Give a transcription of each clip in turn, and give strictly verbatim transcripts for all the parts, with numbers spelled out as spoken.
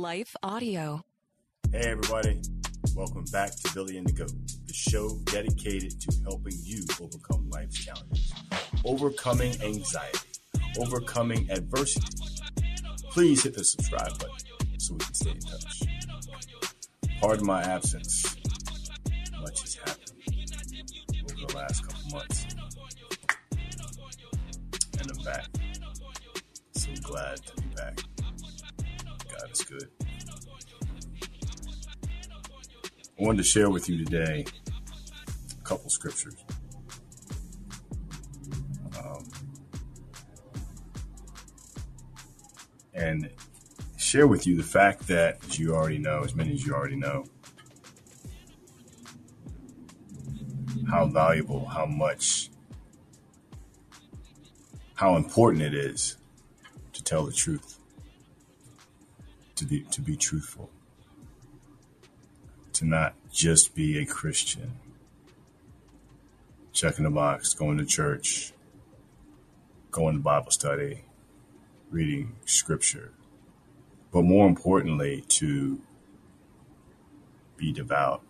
Life Audio. Hey everybody, welcome back to Billy and the Goat, the show dedicated to helping you overcome life's challenges, overcoming anxiety, overcoming adversity. Please hit the subscribe button so we can stay in touch. Pardon my absence. Much has happened over the last couple months. And I'm back. So glad to be back. God is good. I wanted to share with you today a couple scriptures. Um, and share with you the fact that, as you already know, as many as you already know, how valuable, how much, how important it is to tell the truth, to be, to be truthful. To not just be a Christian, checking the box, going to church, going to Bible study, reading scripture, but more importantly, to be devout,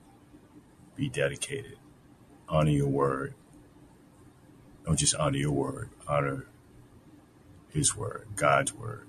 be dedicated, honor your word. Don't just honor your word, honor his word, God's word.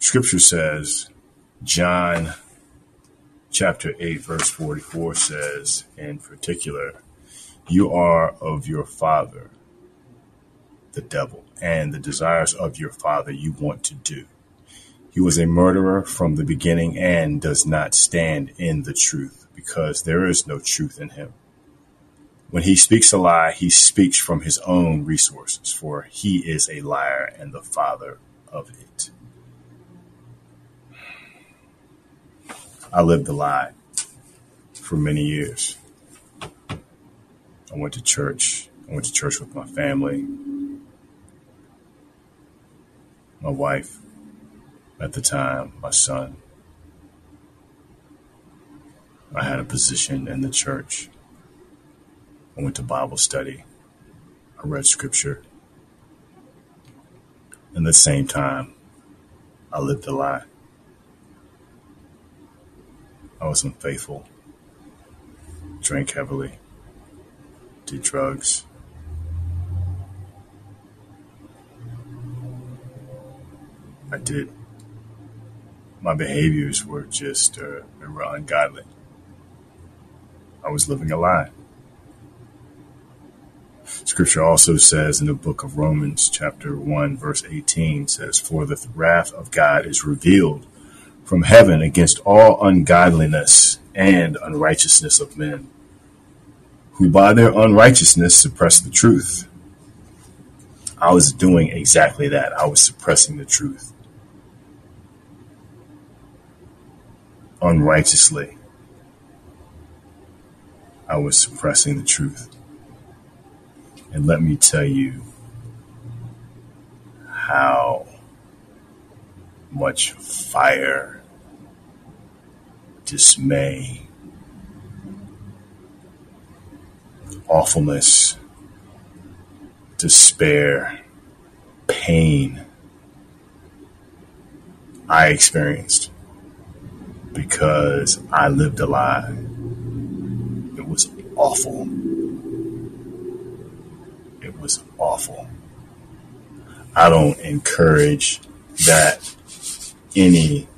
Scripture says, John chapter eight, verse forty-four says, in particular, you are of your father, the devil, and the desires of your father you want to do. He was a murderer from the beginning and does not stand in the truth because there is no truth in him. When he speaks a lie, he speaks from his own resources, for he is a liar and the father of it. I lived a lie for many years. I went to church. I went to church with my family, my wife at the time, my son. I had a position in the church. I went to Bible study. I read scripture. And at the same time, I lived a lie. I was unfaithful, drank heavily, did drugs. I did. My behaviors were just, uh, they were ungodly. I was living a lie. Scripture also says in the book of Romans chapter one, verse eighteen says, for the wrath of God is revealed from heaven against all ungodliness and unrighteousness of men, who by their unrighteousness suppress the truth. I was doing exactly that. I was suppressing the truth unrighteously. I was suppressing the truth. And let me tell you how much fire, dismay, awfulness, despair, pain I experienced because I lived a lie. It was awful. It was awful. I don't encourage that anybody,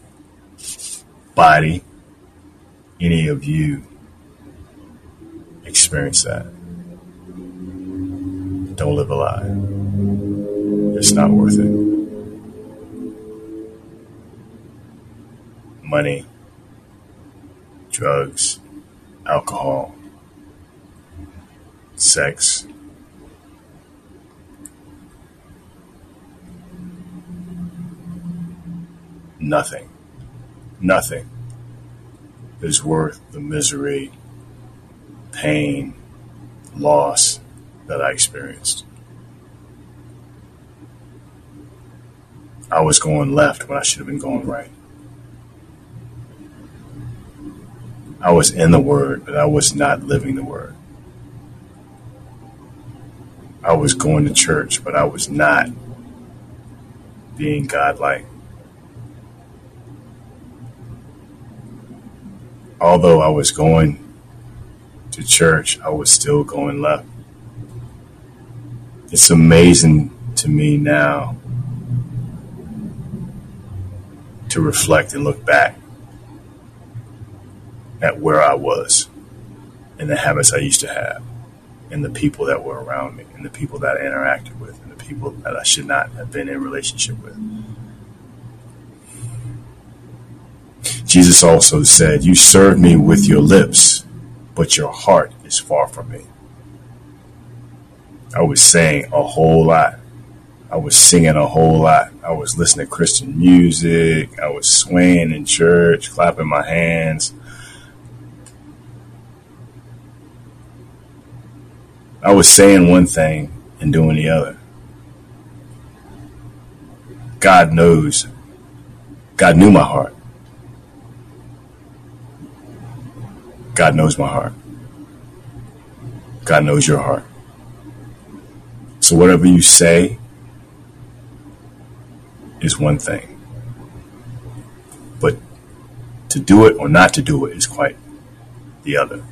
any of you experience that. Don't live a lie. It's not worth it. Money, drugs, alcohol, sex. Nothing, nothing is worth the misery, pain, loss that I experienced. I was going left when I should have been going right. I was in the Word, but I was not living the Word. I was going to church, but I was not being God-like. Although I was going to church, I was still going left. It's amazing to me now to reflect and look back at where I was and the habits I used to have and the people that were around me and the people that I interacted with and the people that I should not have been in relationship with. Jesus also said, "You serve me with your lips, but your heart is far from me." I was saying a whole lot. I was singing a whole lot. I was listening to Christian music. I was swaying in church, clapping my hands. I was saying one thing and doing the other. God knows. God knew my heart. God knows my heart. God knows your heart. So whatever you say is one thing. But to do it or not to do it is quite the other.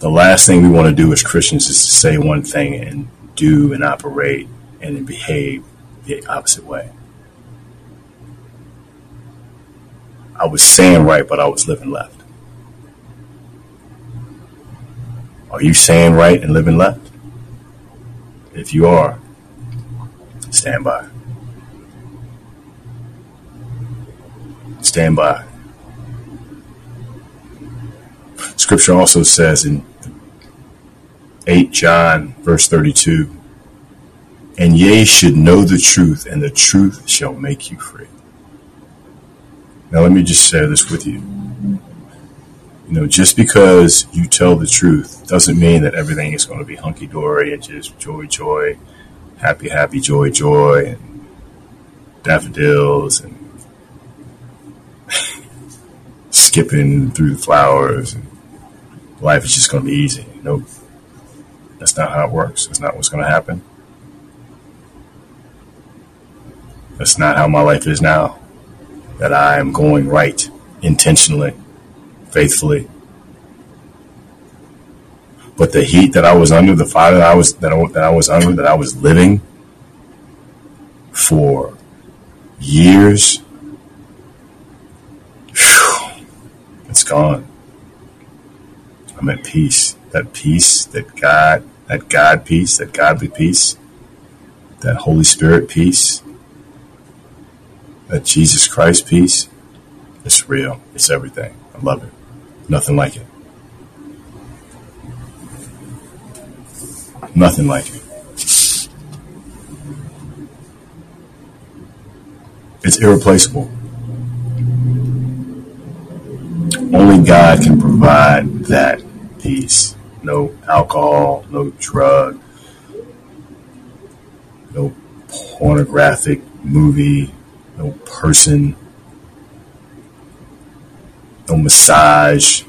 The last thing we want to do as Christians is to say one thing and do and operate and behave the opposite way. I was saying right, but I was living left. Are you saying right and living left? If you are, stand by. Stand by. Scripture also says in eight John verse thirty-two, "And ye should know the truth, and the truth shall make you free." Now, let me just share this with you. You know, just because you tell the truth doesn't mean that everything is going to be hunky-dory and just joy, joy, happy, happy, joy, joy, and daffodils and skipping through the flowers. And life is just going to be easy. Nope. That's not how it works. That's not what's going to happen. That's not how my life is now. That I am going right, intentionally, faithfully. But the heat that I was under, the fire that I was that I, that I was under, that I was living for years, whew, it's gone. I'm at peace. That peace, that God, that God peace, that godly peace, that Holy Spirit peace. That Jesus Christ peace, it's real. It's everything. I love it. Nothing like it. Nothing like it. It's irreplaceable. Only God can provide that peace. No alcohol, no drug, no pornographic movie. No person, no massage,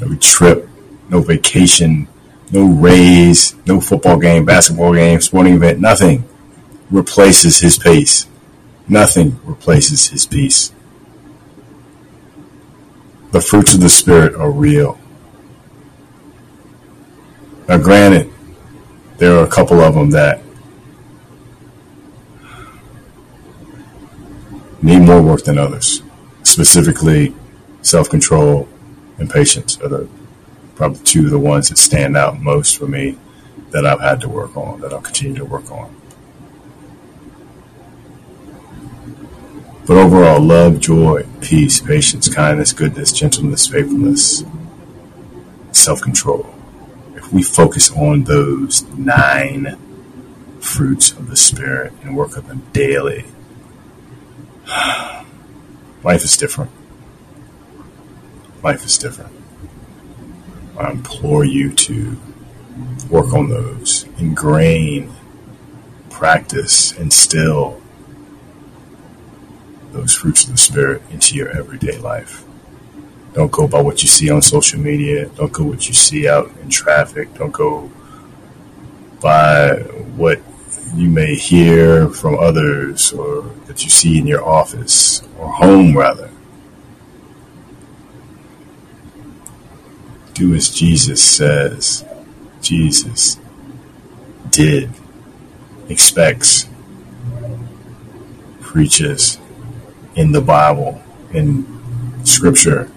no trip, no vacation, no raise, no football game, basketball game, sporting event, nothing replaces his peace. Nothing replaces his peace. The fruits of the Spirit are real. Now, granted, there are a couple of them that need more work than others. Specifically, self-control and patience are the, probably two of the ones that stand out most for me that I've had to work on, that I'll continue to work on. But overall, love, joy, peace, patience, kindness, goodness, gentleness, faithfulness, self-control. If we focus on those nine fruits of the Spirit and work on them daily, life is different. Life is different. I implore you to work on those, ingrain, practice, instill those fruits of the Spirit into your everyday life. Don't go by what you see on social media. Don't go what you see out in traffic. Don't go by what you may hear from others or that you see in your office or home, rather. Do as Jesus says, Jesus did, expects, preaches, in the Bible, in Scripture.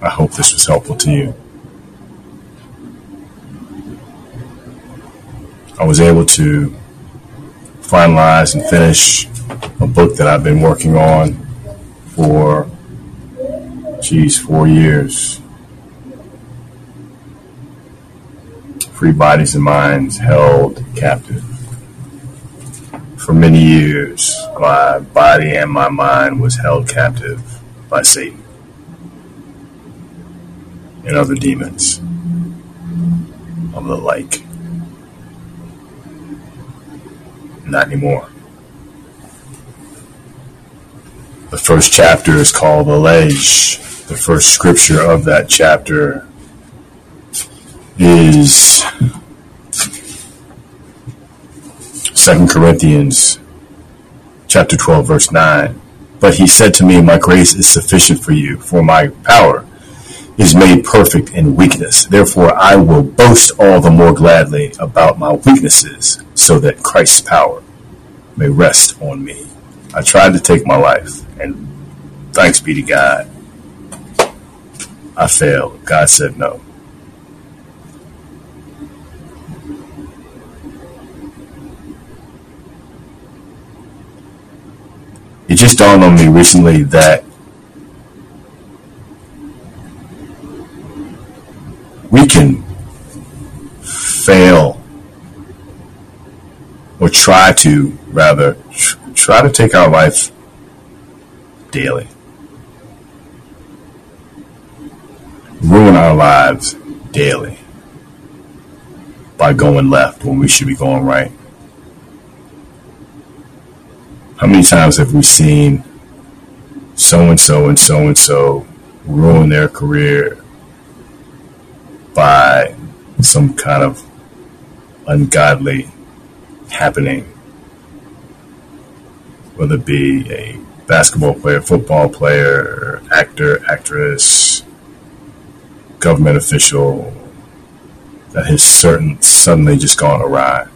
I hope this was helpful to you. I was able to finalize and finish a book that I've been working on for, geez, four years. Free Bodies and Minds Held Captive. For many years, my body and my mind was held captive by Satan and other demons of the like. Not anymore. The first chapter is called Allege. The first scripture of that chapter is Second Corinthians chapter twelve, verse nine. But he said to me, my grace is sufficient for you, for my power is made perfect in weakness. Therefore, I will boast all the more gladly about my weaknesses, so that Christ's power may rest on me. I tried to take my life, and thanks be to God, I failed. God said no. It just dawned on me recently that we can fail or try to, rather, try to take our life daily, ruin our lives daily by going left when we should be going right. How many times have we seen so-and-so and so-and-so ruin their career by some kind of ungodly happening? Whether it be a basketball player, football player, actor, actress, government official, that has certain suddenly just gone awry.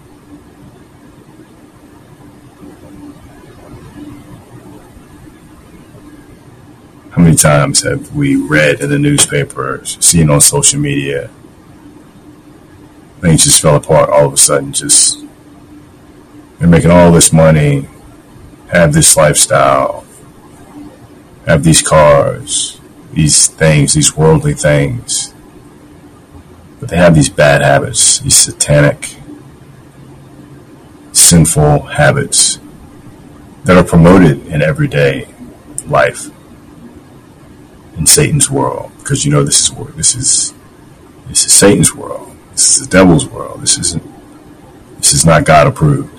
How many times have we read in the newspapers, seen on social media, things just fell apart all of a sudden? Just, they're making all this money, have this lifestyle, have these cars, these things, these worldly things. But they have these bad habits, these satanic, sinful habits that are promoted in everyday life. In Satan's world, because you know this is this is this is Satan's world. This is the devil's world. This isn't. This is not God approved.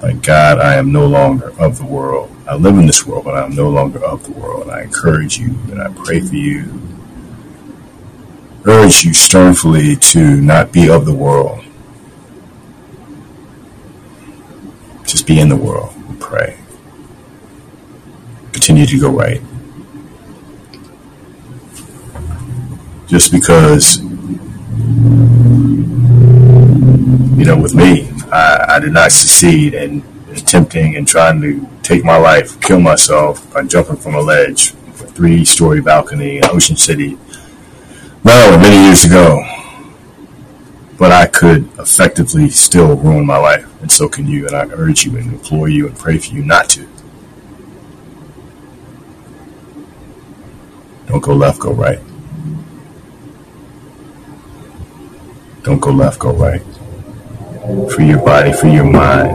Thank God, I am no longer of the world. I live in this world, but I am no longer of the world. And I encourage you, and I pray for you, urge you sternly to not be of the world. Just be in the world and pray. Continue to go right. Just because you know, with me, I, I did not succeed in attempting and trying to take my life, kill myself by jumping from a ledge, a three-story balcony in Ocean City, Maryland, many years ago. But I could effectively still ruin my life, and so can you, and I urge you and implore you and pray for you not to. Don't go left, go right. Don't go left, go right. Free your body, free your mind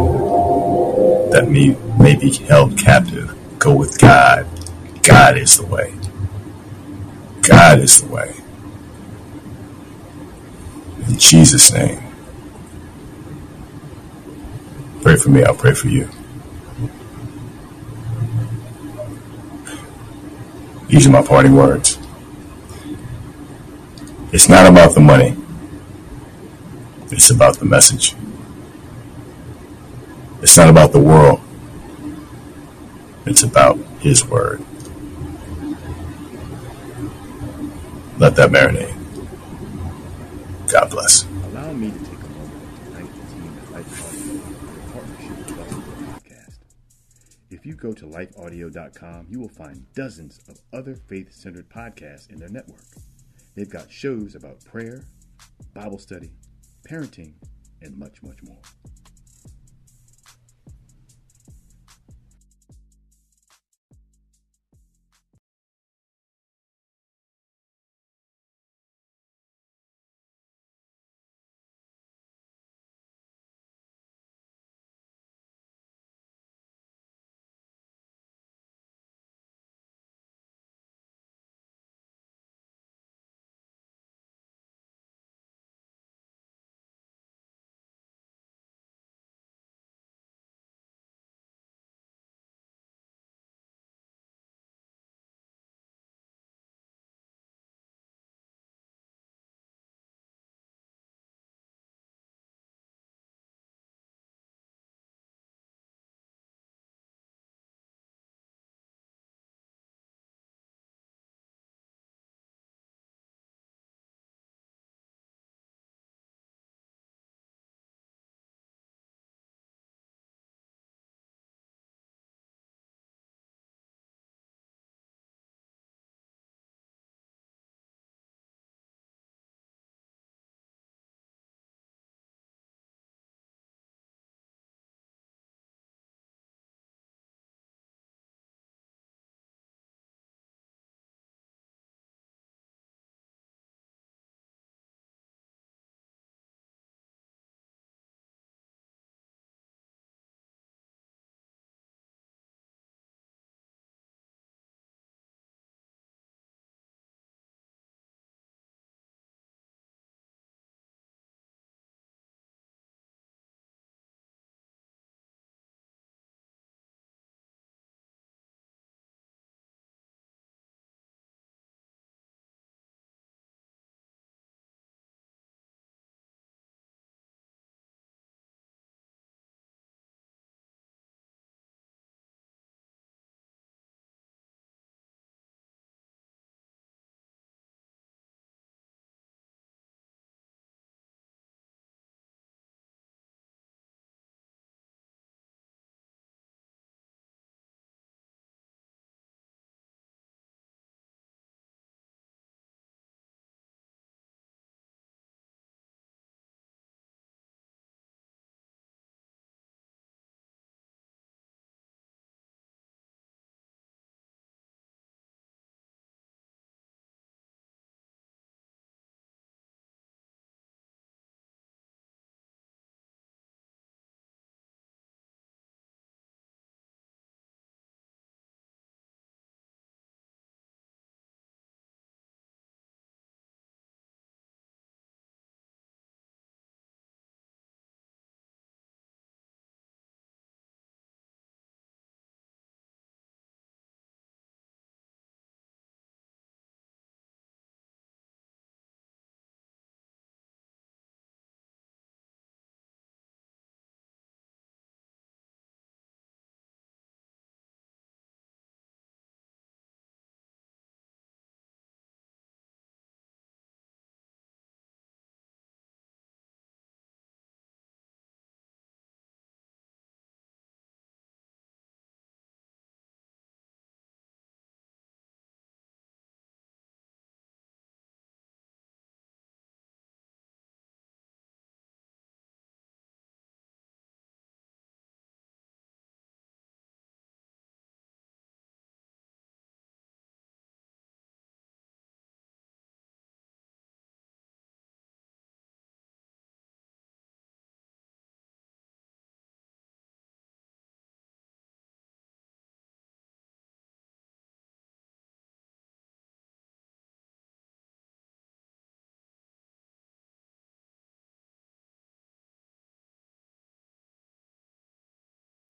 that may, may be held captive. Go with God. God is the way. God is the way. In Jesus' name. Pray for me, I'll pray for you. These are my parting words. It's not about the money. It's about the message. It's not about the world. It's about His word. Let that marinate. God bless. Allow me to take a moment to thank the team at Life Audio for their partnership with us with the podcast. If you go to life audio dot com, you will find dozens of other faith-centered podcasts in their network. They've got shows about prayer, Bible study, parenting, and much, much more.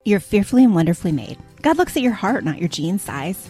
You're fearfully and wonderfully made. God looks at your heart, not your jean size.